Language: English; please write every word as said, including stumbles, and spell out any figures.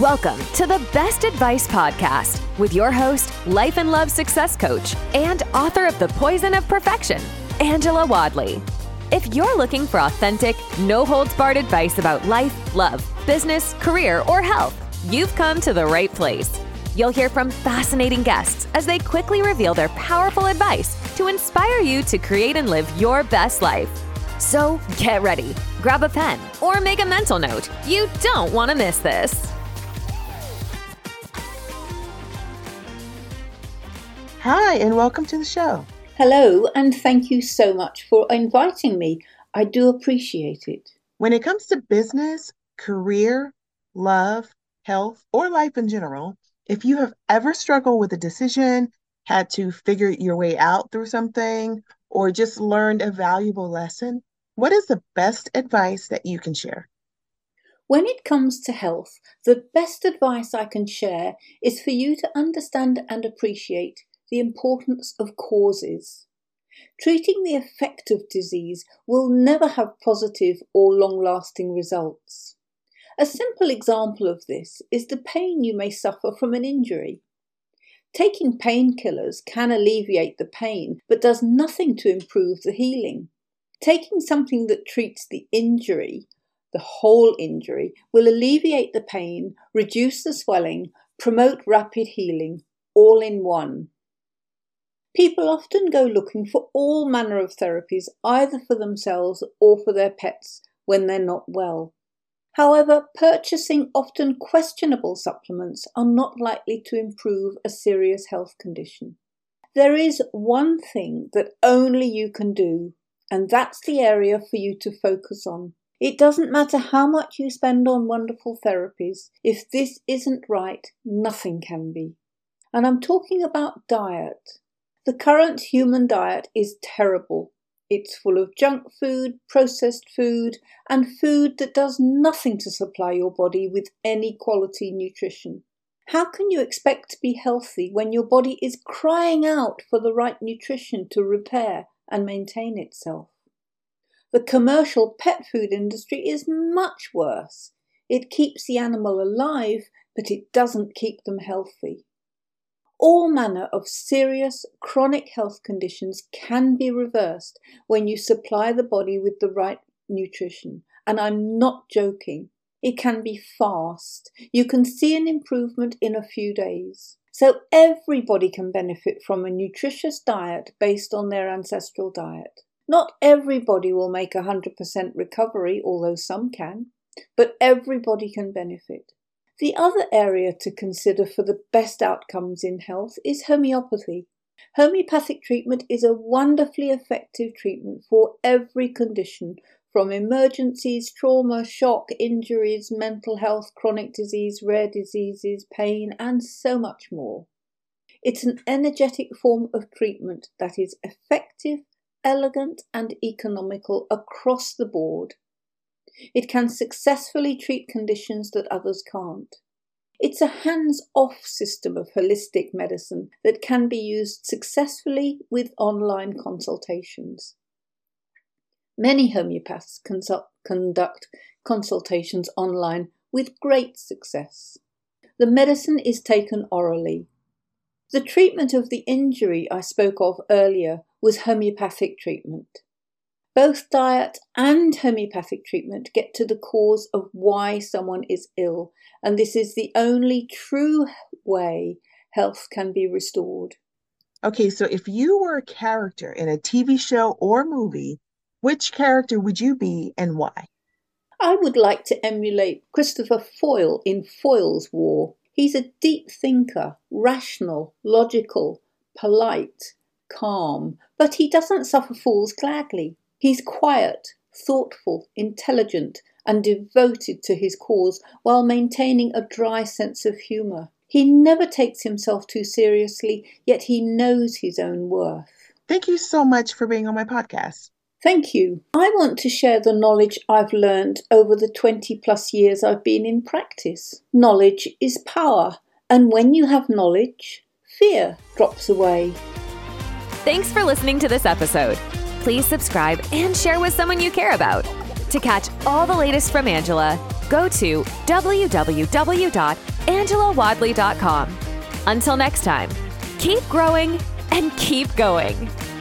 Welcome to the Best Advice Podcast with your host, life and love success coach, and author of The Poison of Perfection, Angela Wadley. If you're looking for authentic, no-holds-barred advice about life, love, business, career, or health, you've come to the right place. You'll hear from fascinating guests as they quickly reveal their powerful advice to inspire you to create and live your best life. So get ready, grab a pen, or make a mental note. You don't want to miss this. Hi, and welcome to the show. Hello, and thank you so much for inviting me. I do appreciate it. When it comes to business, career, love, health, or life in general, if you have ever struggled with a decision, had to figure your way out through something, or just learned a valuable lesson, what is the best advice that you can share? When it comes to health, the best advice I can share is for you to understand and appreciate the importance of causes. Treating the effect of disease will never have positive or long-lasting results. A simple example of this is the pain you may suffer from an injury. Taking painkillers can alleviate the pain, but does nothing to improve the healing. Taking something that treats the injury, the whole injury, will alleviate the pain, reduce the swelling, promote rapid healing, all in one. People often go looking for all manner of therapies, either for themselves or for their pets, when they're not well. However, purchasing often questionable supplements are not likely to improve a serious health condition. There is one thing that only you can do, and that's the area for you to focus on. It doesn't matter how much you spend on wonderful therapies. If this isn't right, nothing can be. And I'm talking about diet. The current human diet is terrible. It's full of junk food, processed food, and food that does nothing to supply your body with any quality nutrition. How can you expect to be healthy when your body is crying out for the right nutrition to repair and maintain itself? The commercial pet food industry is much worse. It keeps the animal alive, but it doesn't keep them healthy. All manner of serious chronic health conditions can be reversed when you supply the body with the right nutrition. And I'm not joking. It can be fast. You can see an improvement in a few days. So everybody can benefit from a nutritious diet based on their ancestral diet. Not everybody will make a one hundred percent recovery, although some can, but everybody can benefit. The other area to consider for the best outcomes in health is homeopathy. Homeopathic treatment is a wonderfully effective treatment for every condition, from emergencies, trauma, shock, injuries, mental health, chronic disease, rare diseases, pain, and so much more. It's an energetic form of treatment that is effective, elegant, and economical across the board. It can successfully treat conditions that others can't. It's a hands-off system of holistic medicine that can be used successfully with online consultations. Many homeopaths consult- conduct consultations online with great success. The medicine is taken orally. The treatment of the injury I spoke of earlier was homeopathic treatment. Both diet and homeopathic treatment get to the cause of why someone is ill, and this is the only true way health can be restored. Okay, so if you were a character in a T V show or movie, which character would you be and why? I would like to emulate Christopher Foyle in Foyle's War. He's a deep thinker, rational, logical, polite, calm, but he doesn't suffer fools gladly. He's quiet, thoughtful, intelligent, and devoted to his cause while maintaining a dry sense of humour. He never takes himself too seriously, yet he knows his own worth. Thank you so much for being on my podcast. Thank you. I want to share the knowledge I've learned over the twenty plus years I've been in practice. Knowledge is power, and when you have knowledge, fear drops away. Thanks for listening to this episode. Please subscribe and share with someone you care about. To catch all the latest from Angela, go to w w w dot angela wadley dot com. Until next time, keep growing and keep going.